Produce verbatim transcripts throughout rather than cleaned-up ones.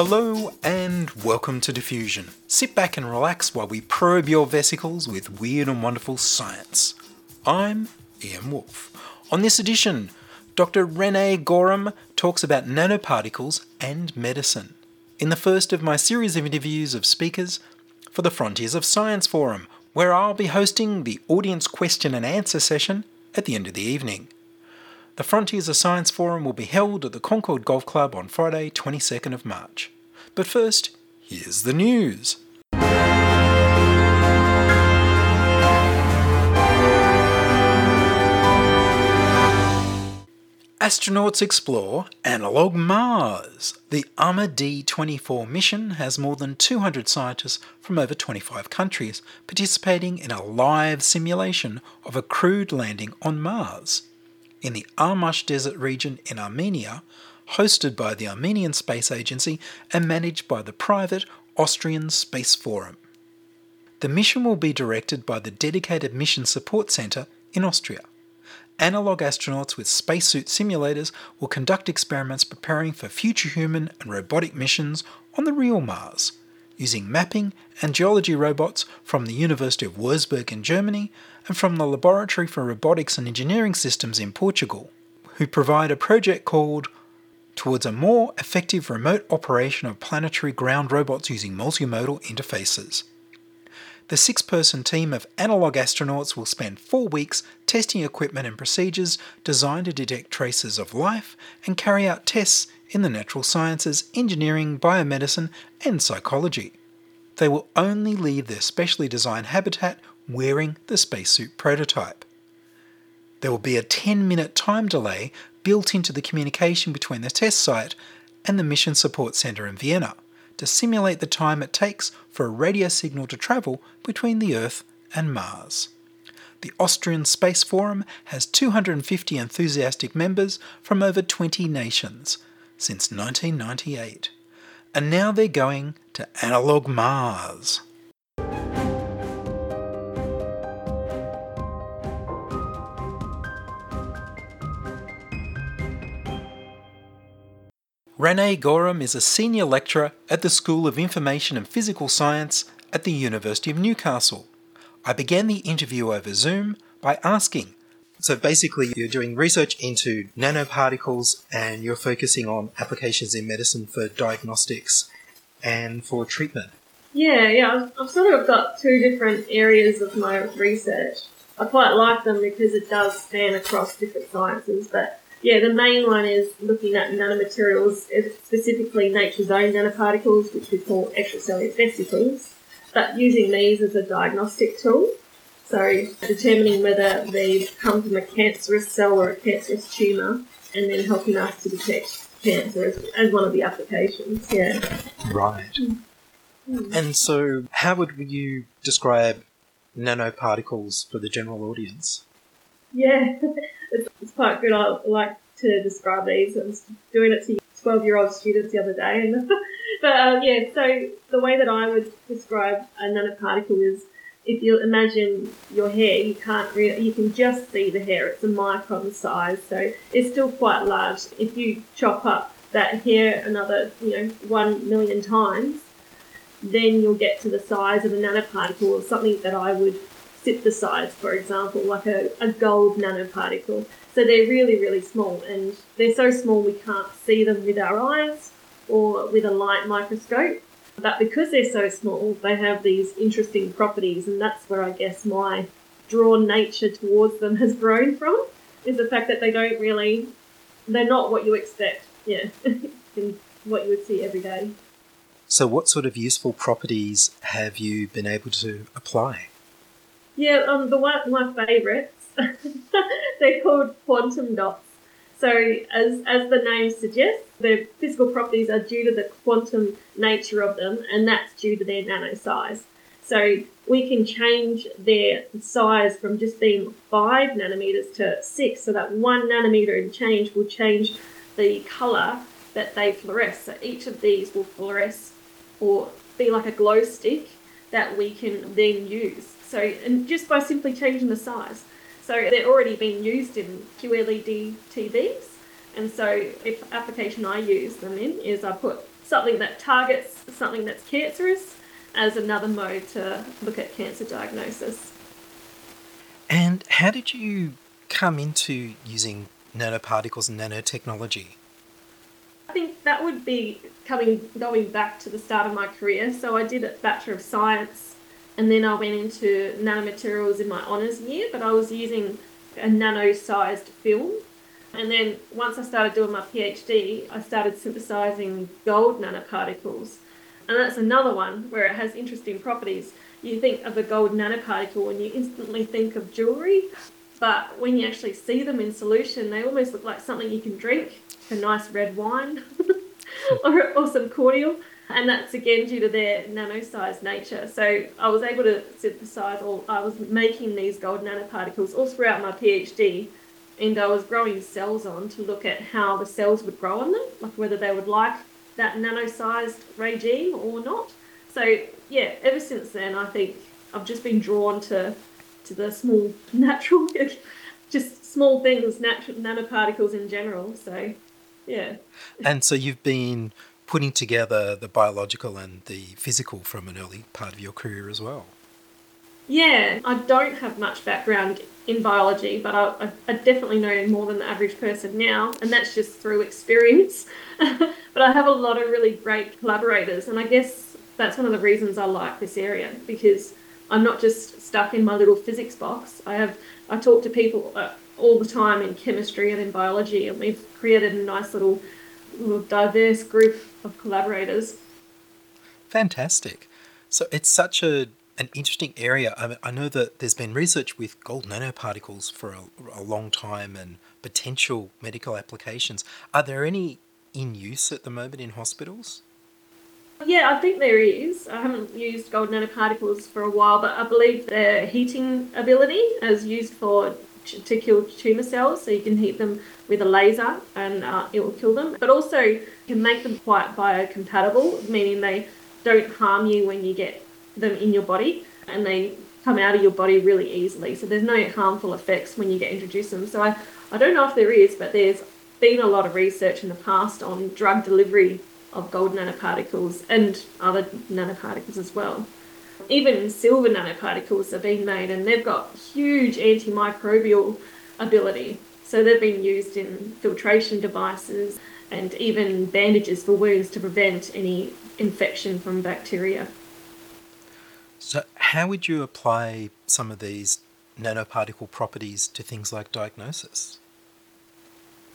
Hello and welcome to Diffusion. Sit back and relax while we probe your vesicles with weird and wonderful science. I'm Ian Woolf. On this edition, Doctor Renee Goreham talks about nanoparticles and medicine in the first of my series of interviews of speakers for the Frontiers of Science Forum, where I'll be hosting the audience question and answer session at the end of the evening. The Frontiers of Science Forum will be held at the Concord Golf Club on Friday, twenty-second of March. But first, here's the news. Astronauts explore analogue Mars. The AMADEE twenty-four mission has more than two hundred scientists from over twenty-five countries participating in a live simulation of a crewed landing on Mars, in the Armash Desert region in Armenia, hosted by the Armenian Space Agency and managed by the private Austrian Space Forum. The mission will be directed by the dedicated Mission Support Centre in Austria. Analogue astronauts with spacesuit simulators will conduct experiments preparing for future human and robotic missions on the real Mars, using mapping and geology robots from the University of Würzburg in Germany and from the Laboratory for Robotics and Engineering Systems in Portugal, who provide a project called Towards a More Effective Remote Operation of Planetary Ground Robots Using Multimodal Interfaces. The six-person team of analogue astronauts will spend four weeks testing equipment and procedures designed to detect traces of life and carry out tests in the natural sciences, engineering, biomedicine and psychology. They will only leave their specially designed habitat wearing the spacesuit prototype. There will be a ten-minute time delay built into the communication between the test site and the Mission Support Centre in Vienna to simulate the time it takes for a radio signal to travel between the Earth and Mars. The Austrian Space Forum has two hundred fifty enthusiastic members from over twenty nations since nineteen ninety-eight. And now they're going to analogue Mars. Renee Goreham is a senior lecturer at the School of Information and Physical Science at the University of Newcastle. I began the interview over Zoom by asking, so basically you're doing research into nanoparticles and you're focusing on applications in medicine for diagnostics and for treatment. Yeah, yeah, I've sort of got two different areas of my research. I quite like them because it does span across different sciences, but yeah, the main one is looking at nanomaterials, specifically nature's own nanoparticles, which we call extracellular vesicles, but using these as a diagnostic tool. So determining whether they've come from a cancerous cell or a cancerous tumour, and then helping us to detect cancer as, as one of the applications, yeah. Right. Mm. And so how would you describe nanoparticles for the general audience? Yeah, it's, it's quite good. I like to describe these. I was doing it to twelve-year-old students the other day. And but, um, yeah, so the way that I would describe a nanoparticle is, if you imagine your hair, you can't really, you can just see the hair. It's a micron size, so it's still quite large. If you chop up that hair another, you know, one million times, then you'll get to the size of a nanoparticle, or something that I would synthesize, for example, like a, a gold nanoparticle. So they're really, really small, and they're so small we can't see them with our eyes or with a light microscope. But because they're so small, they have these interesting properties, and that's where I guess my drawn nature towards them has grown from, is the fact that they don't really, they're not what you expect, yeah, and what you would see every day. So what sort of useful properties have you been able to apply? Yeah, um, the one, my favourites, they're called quantum dots. So as as the name suggests, their physical properties are due to the quantum nature of them, and that's due to their nano size. So we can change their size from just being five nanometers to six, so that one nanometer in change will change the color that they fluoresce. So each of these will fluoresce or be like a glow stick that we can then use. So, and just by simply changing the size. So they're already being used in Q L E D T Vs. And so the application I use them in is I put something that targets something that's cancerous as another mode to look at cancer diagnosis. And how did you come into using nanoparticles and nanotechnology? I think that would be coming going back to the start of my career. So I did a Bachelor of Science and then I went into nanomaterials in my honours year, but I was using a nano-sized film. And then once I started doing my PhD, I started synthesising gold nanoparticles. And that's another one where it has interesting properties. You think of a gold nanoparticle and you instantly think of jewellery, but when you actually see them in solution, they almost look like something you can drink, a nice red wine or, or some cordial. And that's again due to their nano-sized nature. So I was able to synthesise, or I was making these gold nanoparticles all throughout my PhD. And I was growing cells on to look at how the cells would grow on them, like whether they would like that nano-sized regime or not. So yeah, ever since then, I think I've just been drawn to to the small natural, just small things, nat- nanoparticles in general. So yeah. And so you've been putting together the biological and the physical from an early part of your career as well. Yeah, I don't have much background in biology, but I, I definitely know more than the average person now, and that's just through experience. But I have a lot of really great collaborators, and I guess that's one of the reasons I like this area, because I'm not just stuck in my little physics box. I have I talk to people uh, all the time in chemistry and in biology, and we've created a nice little, little diverse group of collaborators. Fantastic. So it's such a an interesting area. I, mean, I know that there's been research with gold nanoparticles for a, a long time and potential medical applications. Are there any in use at the moment in hospitals? Yeah, I think there is. I haven't used gold nanoparticles for a while, but I believe their heating ability is used for to kill tumour cells. So you can heat them with a laser and uh, it will kill them. But also you can make them quite biocompatible, meaning they don't harm you when you get them in your body, and they come out of your body really easily, so there's no harmful effects when you get introduced to them. So I, I don't know if there is, but there's been a lot of research in the past on drug delivery of gold nanoparticles and other nanoparticles as well. Even silver nanoparticles are being made, and they've got huge antimicrobial ability, so they've been used in filtration devices and even bandages for wounds to prevent any infection from bacteria. So how would you apply some of these nanoparticle properties to things like diagnosis?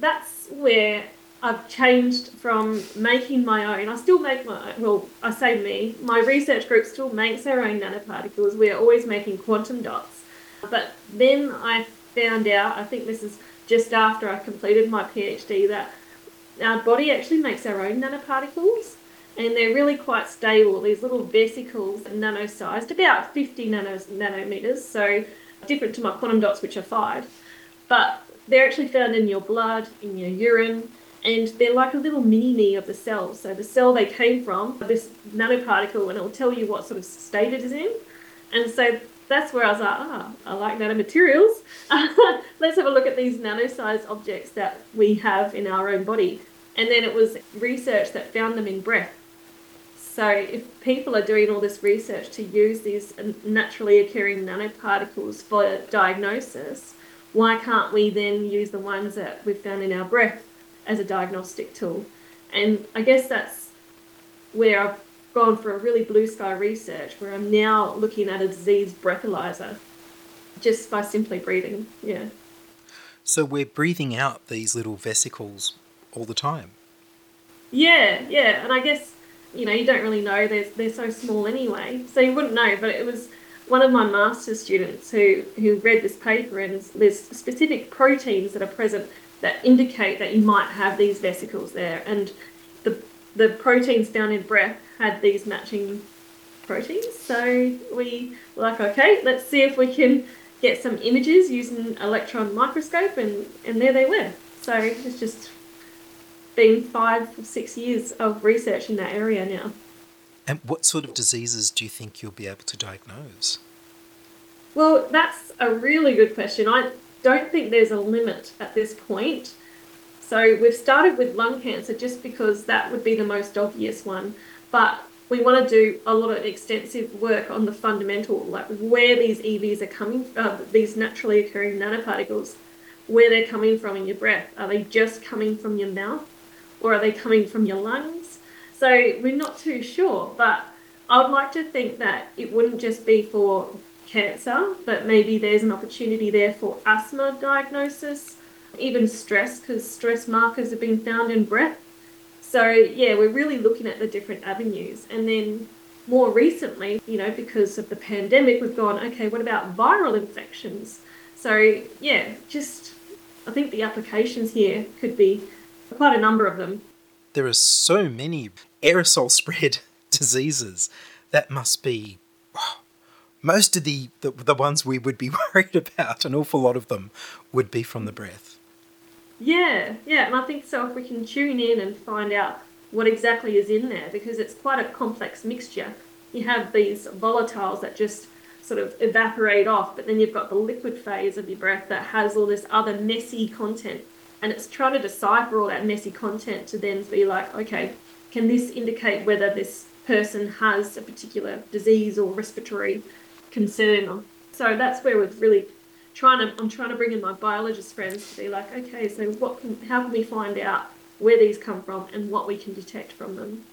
That's where I've changed from making my own. I still make my own, well, I say me, my research group still makes their own nanoparticles. We're always making quantum dots. But then I found out, I think this is just after I completed my PhD, that our body actually makes our own nanoparticles. And they're really quite stable, these little vesicles, nano-sized, about fifty nanos, nanometers, so different to my quantum dots, which are five. But they're actually found in your blood, in your urine, and they're like a little mini-me of the cell. So the cell they came from, this nanoparticle, and it will tell you what sort of state it is in. And so that's where I was like, ah, I like nanomaterials. Let's have a look at these nano-sized objects that we have in our own body. And then it was research that found them in breath. So if people are doing all this research to use these naturally occurring nanoparticles for diagnosis, why can't we then use the ones that we've found in our breath as a diagnostic tool? And I guess that's where I've gone for a really blue sky research, where I'm now looking at a disease breathalyzer just by simply breathing, yeah. So we're breathing out these little vesicles all the time. Yeah, yeah, and I guess you know, you don't really know, they're, they're so small anyway, so you wouldn't know, but it was one of my master's students who, who read this paper, and there's specific proteins that are present that indicate that you might have these vesicles there, and the the proteins found in breath had these matching proteins. So we were like, okay, let's see if we can get some images using electron microscope, and, and there they were. So it's just been five or six years of research in that area now. And what sort of diseases do you think you'll be able to diagnose? Well, that's a really good question. I don't think there's a limit at this point. So we've started with lung cancer just because that would be the most obvious one. But we want to do a lot of extensive work on the fundamental, like where these E Vs are coming from, uh, these naturally occurring nanoparticles, where they're coming from in your breath. Are they just coming from your mouth, or are they coming from your lungs? So we're not too sure, but I'd like to think that it wouldn't just be for cancer, but maybe there's an opportunity there for asthma diagnosis, even stress, because stress markers have been found in breath. So yeah, we're really looking at the different avenues. And then more recently, you know, because of the pandemic, we've gone, okay, what about viral infections? So yeah, just I think the applications here could be quite a number of them. There are so many aerosol spread diseases. That must be oh, most of the, the, the ones we would be worried about. An awful lot of them would be from the breath. Yeah, yeah, and I think so if we can tune in and find out what exactly is in there, because it's quite a complex mixture. You have these volatiles that just sort of evaporate off, but then you've got the liquid phase of your breath that has all this other messy content, and it's trying to decipher all that messy content to then be like, okay, can this indicate whether this person has a particular disease or respiratory concern? So that's where we've really Trying to, I'm trying to bring in my biologist friends to be like, okay, so what can, how can we find out where these come from and what we can detect from them?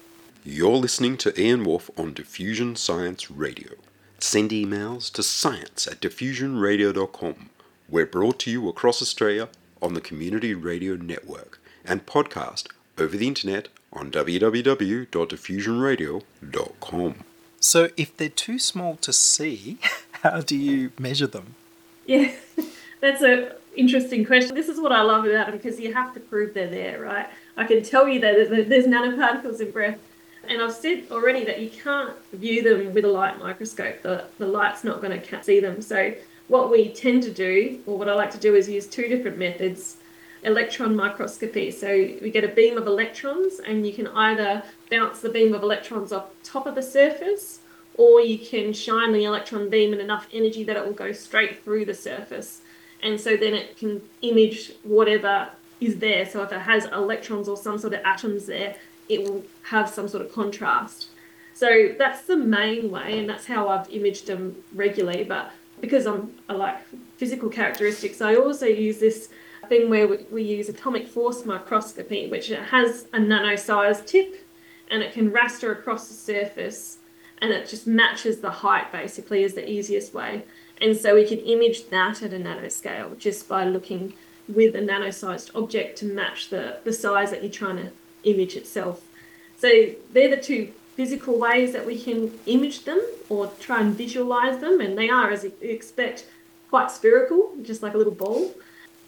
You're listening to Ian Woolf on Diffusion Science Radio. Send emails to science at diffusion radio dot com. We're brought to you across Australia on the Community Radio Network and podcast over the internet on w w w dot diffusion radio dot com. So if they're too small to see, how do you measure them? Yeah, that's an interesting question. This is what I love about them, because you have to prove they're there, right? I can tell you that there's nanoparticles in breath. And I've said already that you can't view them with a light microscope. The, the light's not going to see them. So what we tend to do, or what I like to do, is use two different methods. Electron microscopy. So we get a beam of electrons, and you can either bounce the beam of electrons off top of the surface, or you can shine the electron beam in enough energy that it will go straight through the surface. And so then it can image whatever is there. So if it has electrons or some sort of atoms there, it will have some sort of contrast. So that's the main way, and that's how I've imaged them regularly. But because I'm, I like physical characteristics, I also use this thing where we, we use atomic force microscopy, which has a nano-sized tip, and it can raster across the surface, and it just matches the height, basically, is the easiest way. And so we can image that at a nanoscale just by looking with a nanosized object to match the, the size that you're trying to image itself. So they're the two physical ways that we can image them or try and visualize them. And they are, as you expect, quite spherical, just like a little ball.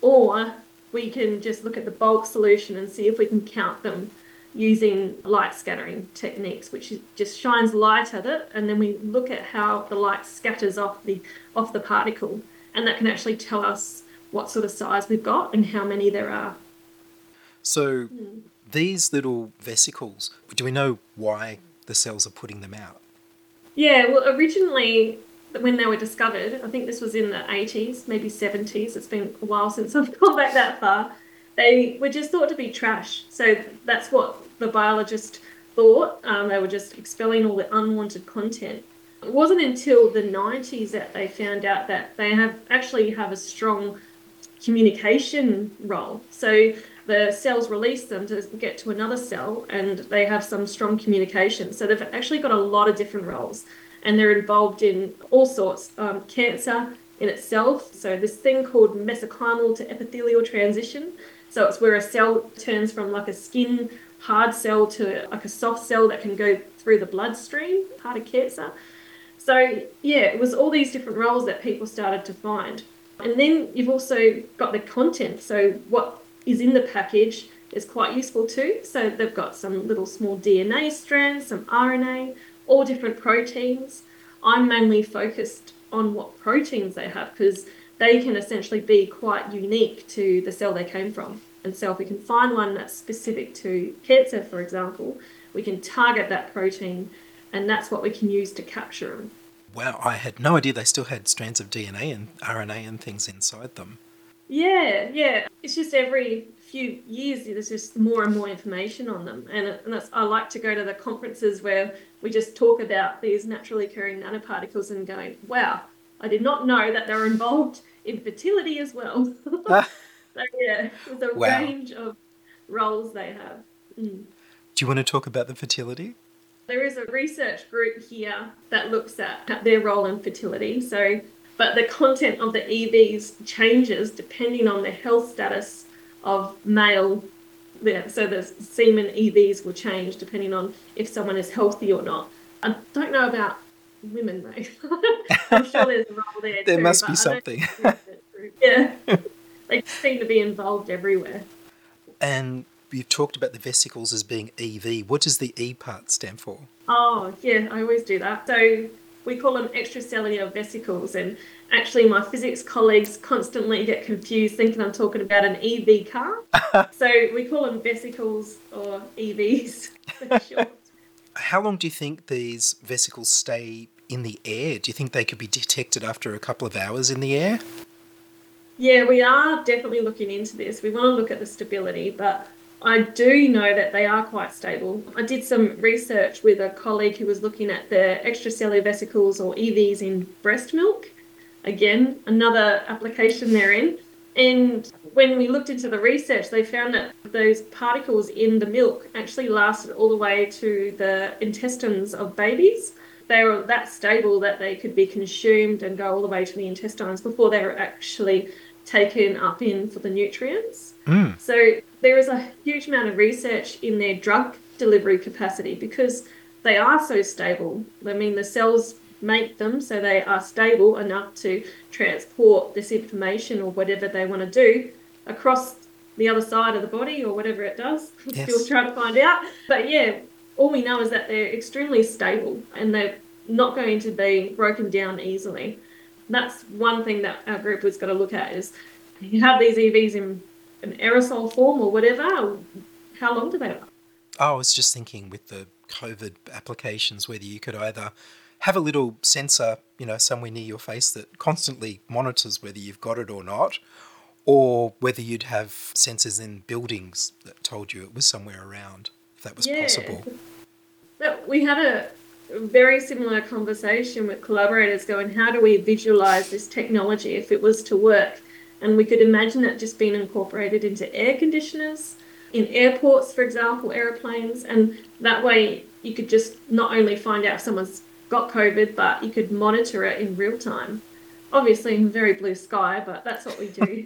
Or we can just look at the bulk solution and see if we can count them using light scattering techniques, which just shines light at it, and then we look at how the light scatters off the off the particle, and that can actually tell us what sort of size we've got and how many there are. So mm. these little vesicles, do we know why the cells are putting them out? Yeah, well, originally when they were discovered, I think this was in the eighties, maybe seventies, it's been a while since I've gone back that far, they were just thought to be trash. So that's what the biologist thought. Um, they were just expelling all the unwanted content. It wasn't until the nineties that they found out that they have actually have a strong communication role. So the cells release them to get to another cell, and they have some strong communication. So they've actually got a lot of different roles, and they're involved in all sorts, um, cancer in itself. So this thing called mesenchymal to epithelial transition. So it's where a cell turns from like a skin hard cell to like a soft cell that can go through the bloodstream, part of cancer. So yeah, it was all these different roles that people started to find. And then you've also got the content. So what is in the package is quite useful too. So they've got some little small D N A strands, some R N A, all different proteins. I'm mainly focused on what proteins they have because they can essentially be quite unique to the cell they came from. And so if we can find one that's specific to cancer, for example, we can target that protein, and that's what we can use to capture them. Wow, I had no idea they still had strands of D N A and R N A and things inside them. Yeah, yeah. It's just every few years there's just more and more information on them. And, and that's, I like to go to the conferences where we just talk about these naturally occurring nanoparticles and going, wow, I did not know that they're involved in fertility as well. Ah. So yeah, there's a wow. range of roles they have. Mm. Do you want to talk about the fertility? There is a research group here that looks at their role in fertility. So, but the content of the E Vs changes depending on the health status of male. Yeah, so the semen E Vs will change depending on if someone is healthy or not. I don't know about women though. I'm sure there's a role there. There too, must be something. Yeah, they seem to be involved everywhere. And you talked about the vesicles as being E V. What does the E part stand for? Oh, yeah, I always do that. So we call them extracellular vesicles, and actually my physics colleagues constantly get confused thinking I'm talking about an E V car. So we call them vesicles or E Vs for short. How long do you think these vesicles stay in the air? Do you think they could be detected after a couple of hours in the air? Yeah, we are definitely looking into this. We want to look at the stability, but I do know that they are quite stable. I did some research with a colleague who was looking at the extracellular vesicles or E Vs in breast milk. Again, another application they're in. And when we looked into the research, they found that those particles in the milk actually lasted all the way to the intestines of babies. They were that stable that they could be consumed and go all the way to the intestines before they were actually taken up in for the nutrients. Mm. So there is a huge amount of research in their drug delivery capacity because they are so stable. I mean, the cells make them so they are stable enough to transport this information or whatever they want to do across the other side of the body or whatever it does. Yes. Still trying to find out. But yeah, all we know is that they're extremely stable and they're not going to be broken down easily. That's one thing that our group was going to look at is you have these E Vs in an aerosol form or whatever, how long do they last? Oh, I was just thinking with the COVID applications, whether you could either have a little sensor, you know, somewhere near your face that constantly monitors whether you've got it or not, or whether you'd have sensors in buildings that told you it was somewhere around, if that was yeah. possible. But we had a very similar conversation with collaborators going, how do we visualize this technology if it was to work? And we could imagine it just being incorporated into air conditioners, in airports, for example, airplanes. And that way you could just not only find out if someone's got COVID, but you could monitor it in real time. Obviously in very blue sky, but that's what we do.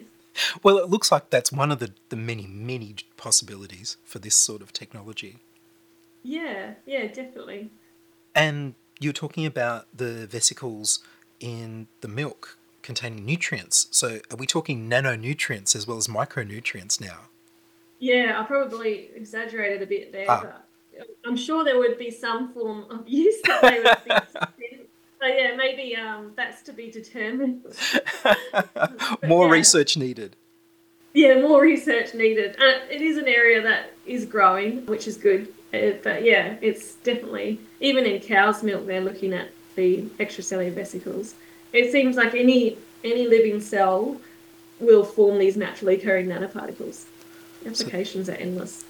Well, it looks like that's one of the, the many, many possibilities for this sort of technology. Yeah, yeah, definitely. And you're talking about the vesicles in the milk containing nutrients. So are we talking nanonutrients as well as micronutrients now? Yeah, I probably exaggerated a bit there, ah. but I'm sure there would be some form of use that they would be. So yeah, maybe um, that's to be determined. more yeah. research needed. Yeah, more research needed. Uh, it is an area that is growing, which is good. It, but yeah, it's definitely, even in cow's milk, they're looking at the extracellular vesicles. It seems like any any living cell will form these naturally occurring nanoparticles. Applications so, are endless.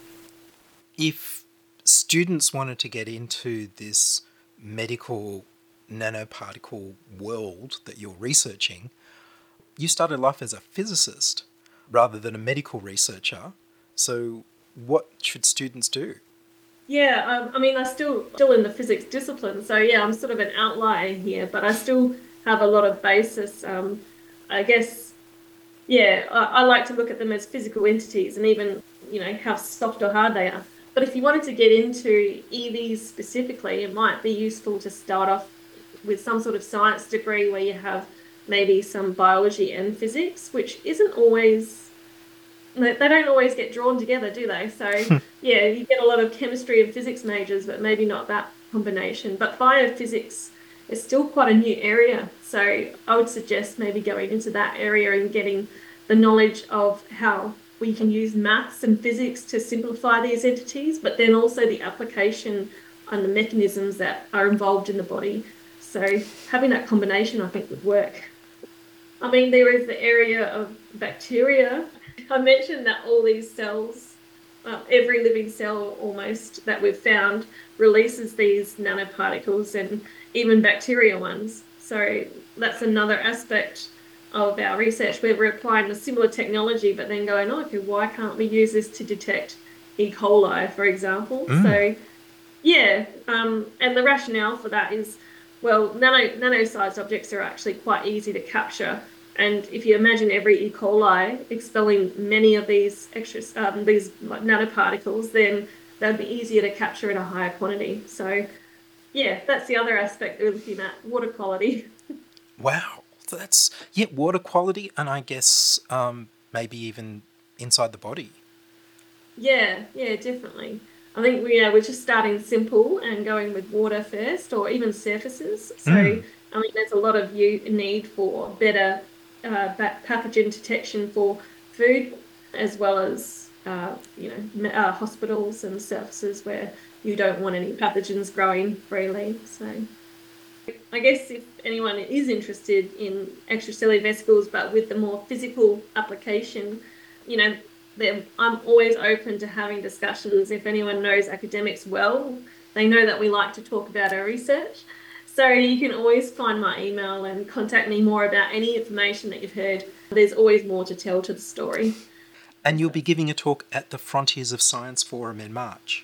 If students wanted to get into this medical nanoparticle world that you're researching, you started life as a physicist rather than a medical researcher. So what should students do? Yeah, um, I mean, I'm still, still in the physics discipline, so yeah, I'm sort of an outlier here, but I still have a lot of basis. Um, I guess, yeah, I, I like to look at them as physical entities and even, you know, how soft or hard they are. But if you wanted to get into E Vs specifically, it might be useful to start off with some sort of science degree where you have maybe some biology and physics, which isn't always they don't always get drawn together, do they? So yeah, you get a lot of chemistry and physics majors, but maybe not that combination. But biophysics is still quite a new area. So I would suggest maybe going into that area and getting the knowledge of how we can use maths and physics to simplify these entities, but then also the application and the mechanisms that are involved in the body. So having that combination, I think, would work. I mean, there is the area of bacteria. I mentioned that all these cells, uh, every living cell almost that we've found, releases these nanoparticles and even bacterial ones. So that's another aspect of our research where we're applying a similar technology, but then going, oh, okay, why can't we use this to detect E. coli, for example? Mm. So, yeah, um, and the rationale for that is, well, nano, nano-sized objects are actually quite easy to capture. And if you imagine every E. coli expelling many of these extra, um, these like nanoparticles, then that'd be easier to capture in a higher quantity. So, yeah, that's the other aspect we're looking at, water quality. Wow. So that's, yeah, water quality, and I guess um, maybe even inside the body. Yeah, yeah, definitely. I think we, yeah, we're just starting simple and going with water first, or even surfaces. So mm. I mean, there's a lot of you need for better uh, pathogen detection for food, as well as uh, you know uh, hospitals and surfaces where you don't want any pathogens growing freely. So I guess if anyone is interested in extracellular vesicles, but with the more physical application, you know, I'm always open to having discussions. If anyone knows academics well, they know that we like to talk about our research. So you can always find my email and contact me more about any information that you've heard. There's always more to tell to the story. And you'll be giving a talk at the Frontiers of Science Forum in March.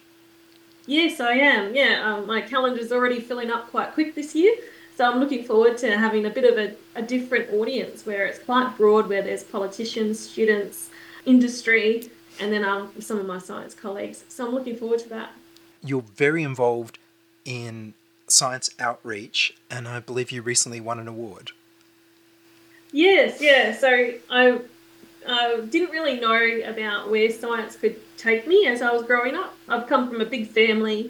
Yes, I am. Yeah, um, my calendar's already filling up quite quick this year. So I'm looking forward to having a bit of a, a different audience where it's quite broad, where there's politicians, students, industry, and then um, some of my science colleagues. So I'm looking forward to that. You're very involved in science outreach, and I believe you recently won an award. Yes, yeah. So I, I didn't really know about where science could take me as I was growing up. I've come from a big family,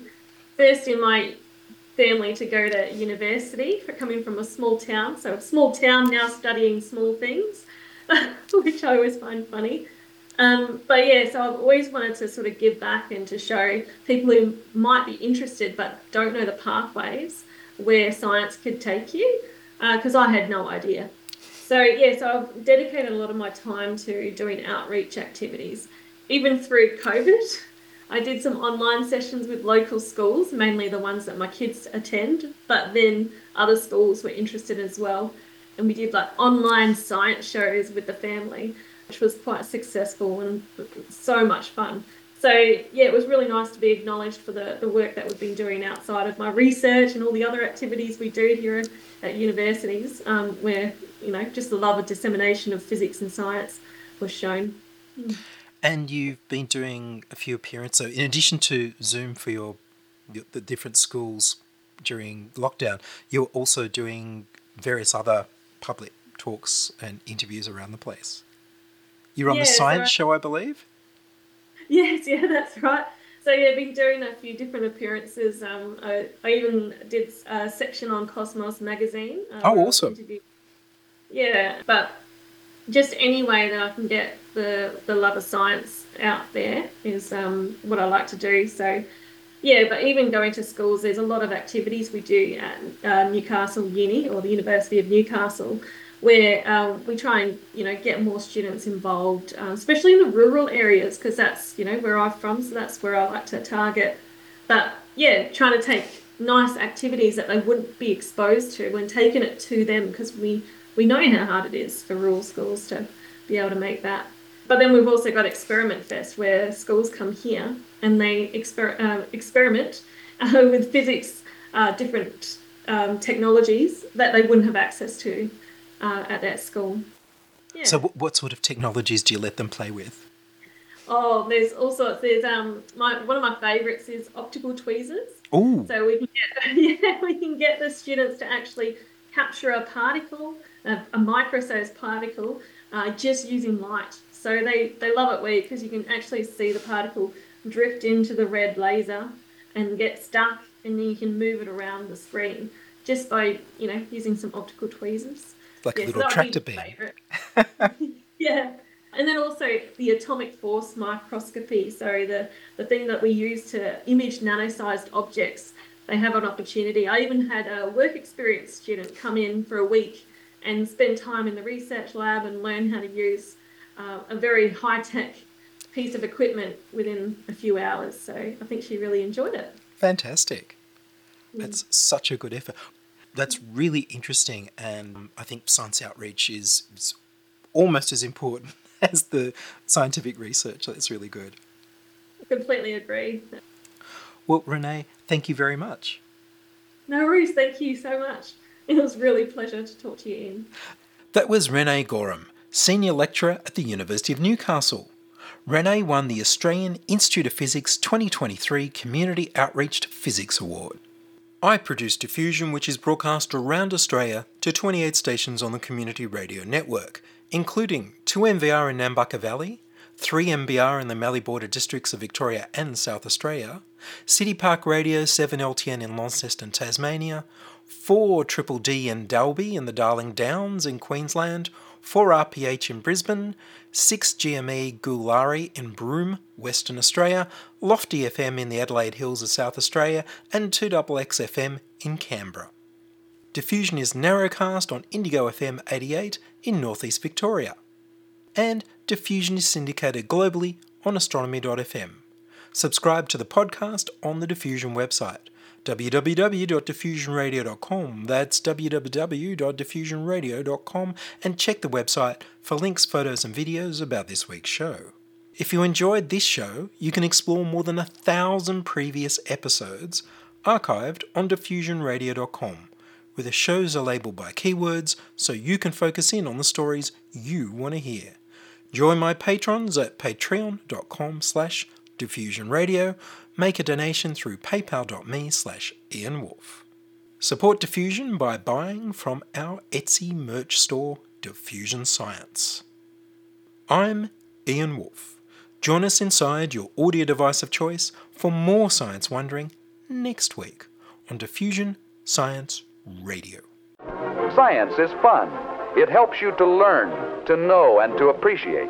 first in my family to go to university, for coming from a small town. So a small town now studying small things, which I always find funny. Um, but yeah, so I've always wanted to sort of give back and to show people who might be interested but don't know the pathways where science could take you, because uh, I had no idea. So yeah, so I've dedicated a lot of my time to doing outreach activities. Even through COVID, I did some online sessions with local schools, mainly the ones that my kids attend, but then other schools were interested as well. And we did like online science shows with the family, which was quite successful and so much fun. So yeah, it was really nice to be acknowledged for the, the work that we've been doing outside of my research and all the other activities we do here at universities, um, where, you know, just the love of dissemination of physics and science was shown. Mm. And you've been doing a few appearances. So in addition to Zoom for your the different schools during lockdown, you're also doing various other public talks and interviews around the place. You're on yeah, the science right. show, I believe? Yes, yeah, that's right. So yeah, I've been doing a few different appearances. Um, I, I even did a section on Cosmos magazine. Um, oh, awesome. Interview. Yeah, but just any way that I can get the, the love of science out there is um, what I like to do. So, yeah, but even going to schools, there's a lot of activities we do at uh, Newcastle Uni, or the University of Newcastle, where um, we try and, you know, get more students involved, um, especially in the rural areas, because that's, you know, where I'm from, so that's where I like to target. But, yeah, trying to take nice activities that they wouldn't be exposed to when taking it to them, because we... We know how hard it is for rural schools to be able to make that. But then we've also got Experiment Fest, where schools come here and they exper- uh, experiment uh, with physics, uh, different um, technologies that they wouldn't have access to uh, at that school. Yeah. So w- what sort of technologies do you let them play with? Oh, there's all sorts. There's um, my one of my favourites is optical tweezers. Oh. So we can get, yeah, we can get the students to actually capture a particle, a micro-sized particle, uh, just using light. So they, they love it where because you can actually see the particle drift into the red laser and get stuck, and then you can move it around the screen just by, you know, using some optical tweezers. Like yes, a little tractor beam. Yeah. And then also the atomic force microscopy. So the, the thing that we use to image nano-sized objects, they have an opportunity. I even had a work experience student come in for a week and spend time in the research lab and learn how to use uh, a very high-tech piece of equipment within a few hours. So I think she really enjoyed it. Fantastic. That's mm. such a good effort. That's really interesting, and I think science outreach is, is almost as important as the scientific research. That's really good. I completely agree. Well, Renee, thank you very much. No worries, thank you so much. It was really a pleasure to talk to you, Ian. That was Renee Goreham, Senior Lecturer at the University of Newcastle. Renee won the Australian Institute of Physics twenty twenty-three Community Outreach Physics Award. I produce Diffusion, which is broadcast around Australia to twenty-eight stations on the Community Radio Network, including two M V R in Nambucca Valley, three M B R in the Mallee Border districts of Victoria and South Australia, City Park Radio, seven L T N in Launceston, Tasmania, four D D D in Dalby in the Darling Downs in Queensland, four R P H in Brisbane, six G M E Goolari in Broome, Western Australia, Lofty F M in the Adelaide Hills of South Australia, and two X X F M in Canberra. Diffusion is narrowcast on Indigo F M eighty-eight in Northeast Victoria. And Diffusion is syndicated globally on astronomy dot f m. Subscribe to the podcast on the Diffusion website, w w w dot diffusion radio dot com. That's w w w dot diffusion radio dot com, and check the website for links, photos and videos about this week's show. If you enjoyed this show, you can explore more than a thousand previous episodes archived on diffusion radio dot com, where the shows are labelled by keywords so you can focus in on the stories you want to hear. Join my patrons at patreon dot com slash diffusion radio. Make a donation through paypal dot me slash Ian Woolf. Support Diffusion by buying from our Etsy merch store, Diffusion Science. I'm Ian Woolf. Join us inside your audio device of choice for more science wondering next week on Diffusion Science Radio. Science is fun. It helps you to learn, to know, and to appreciate.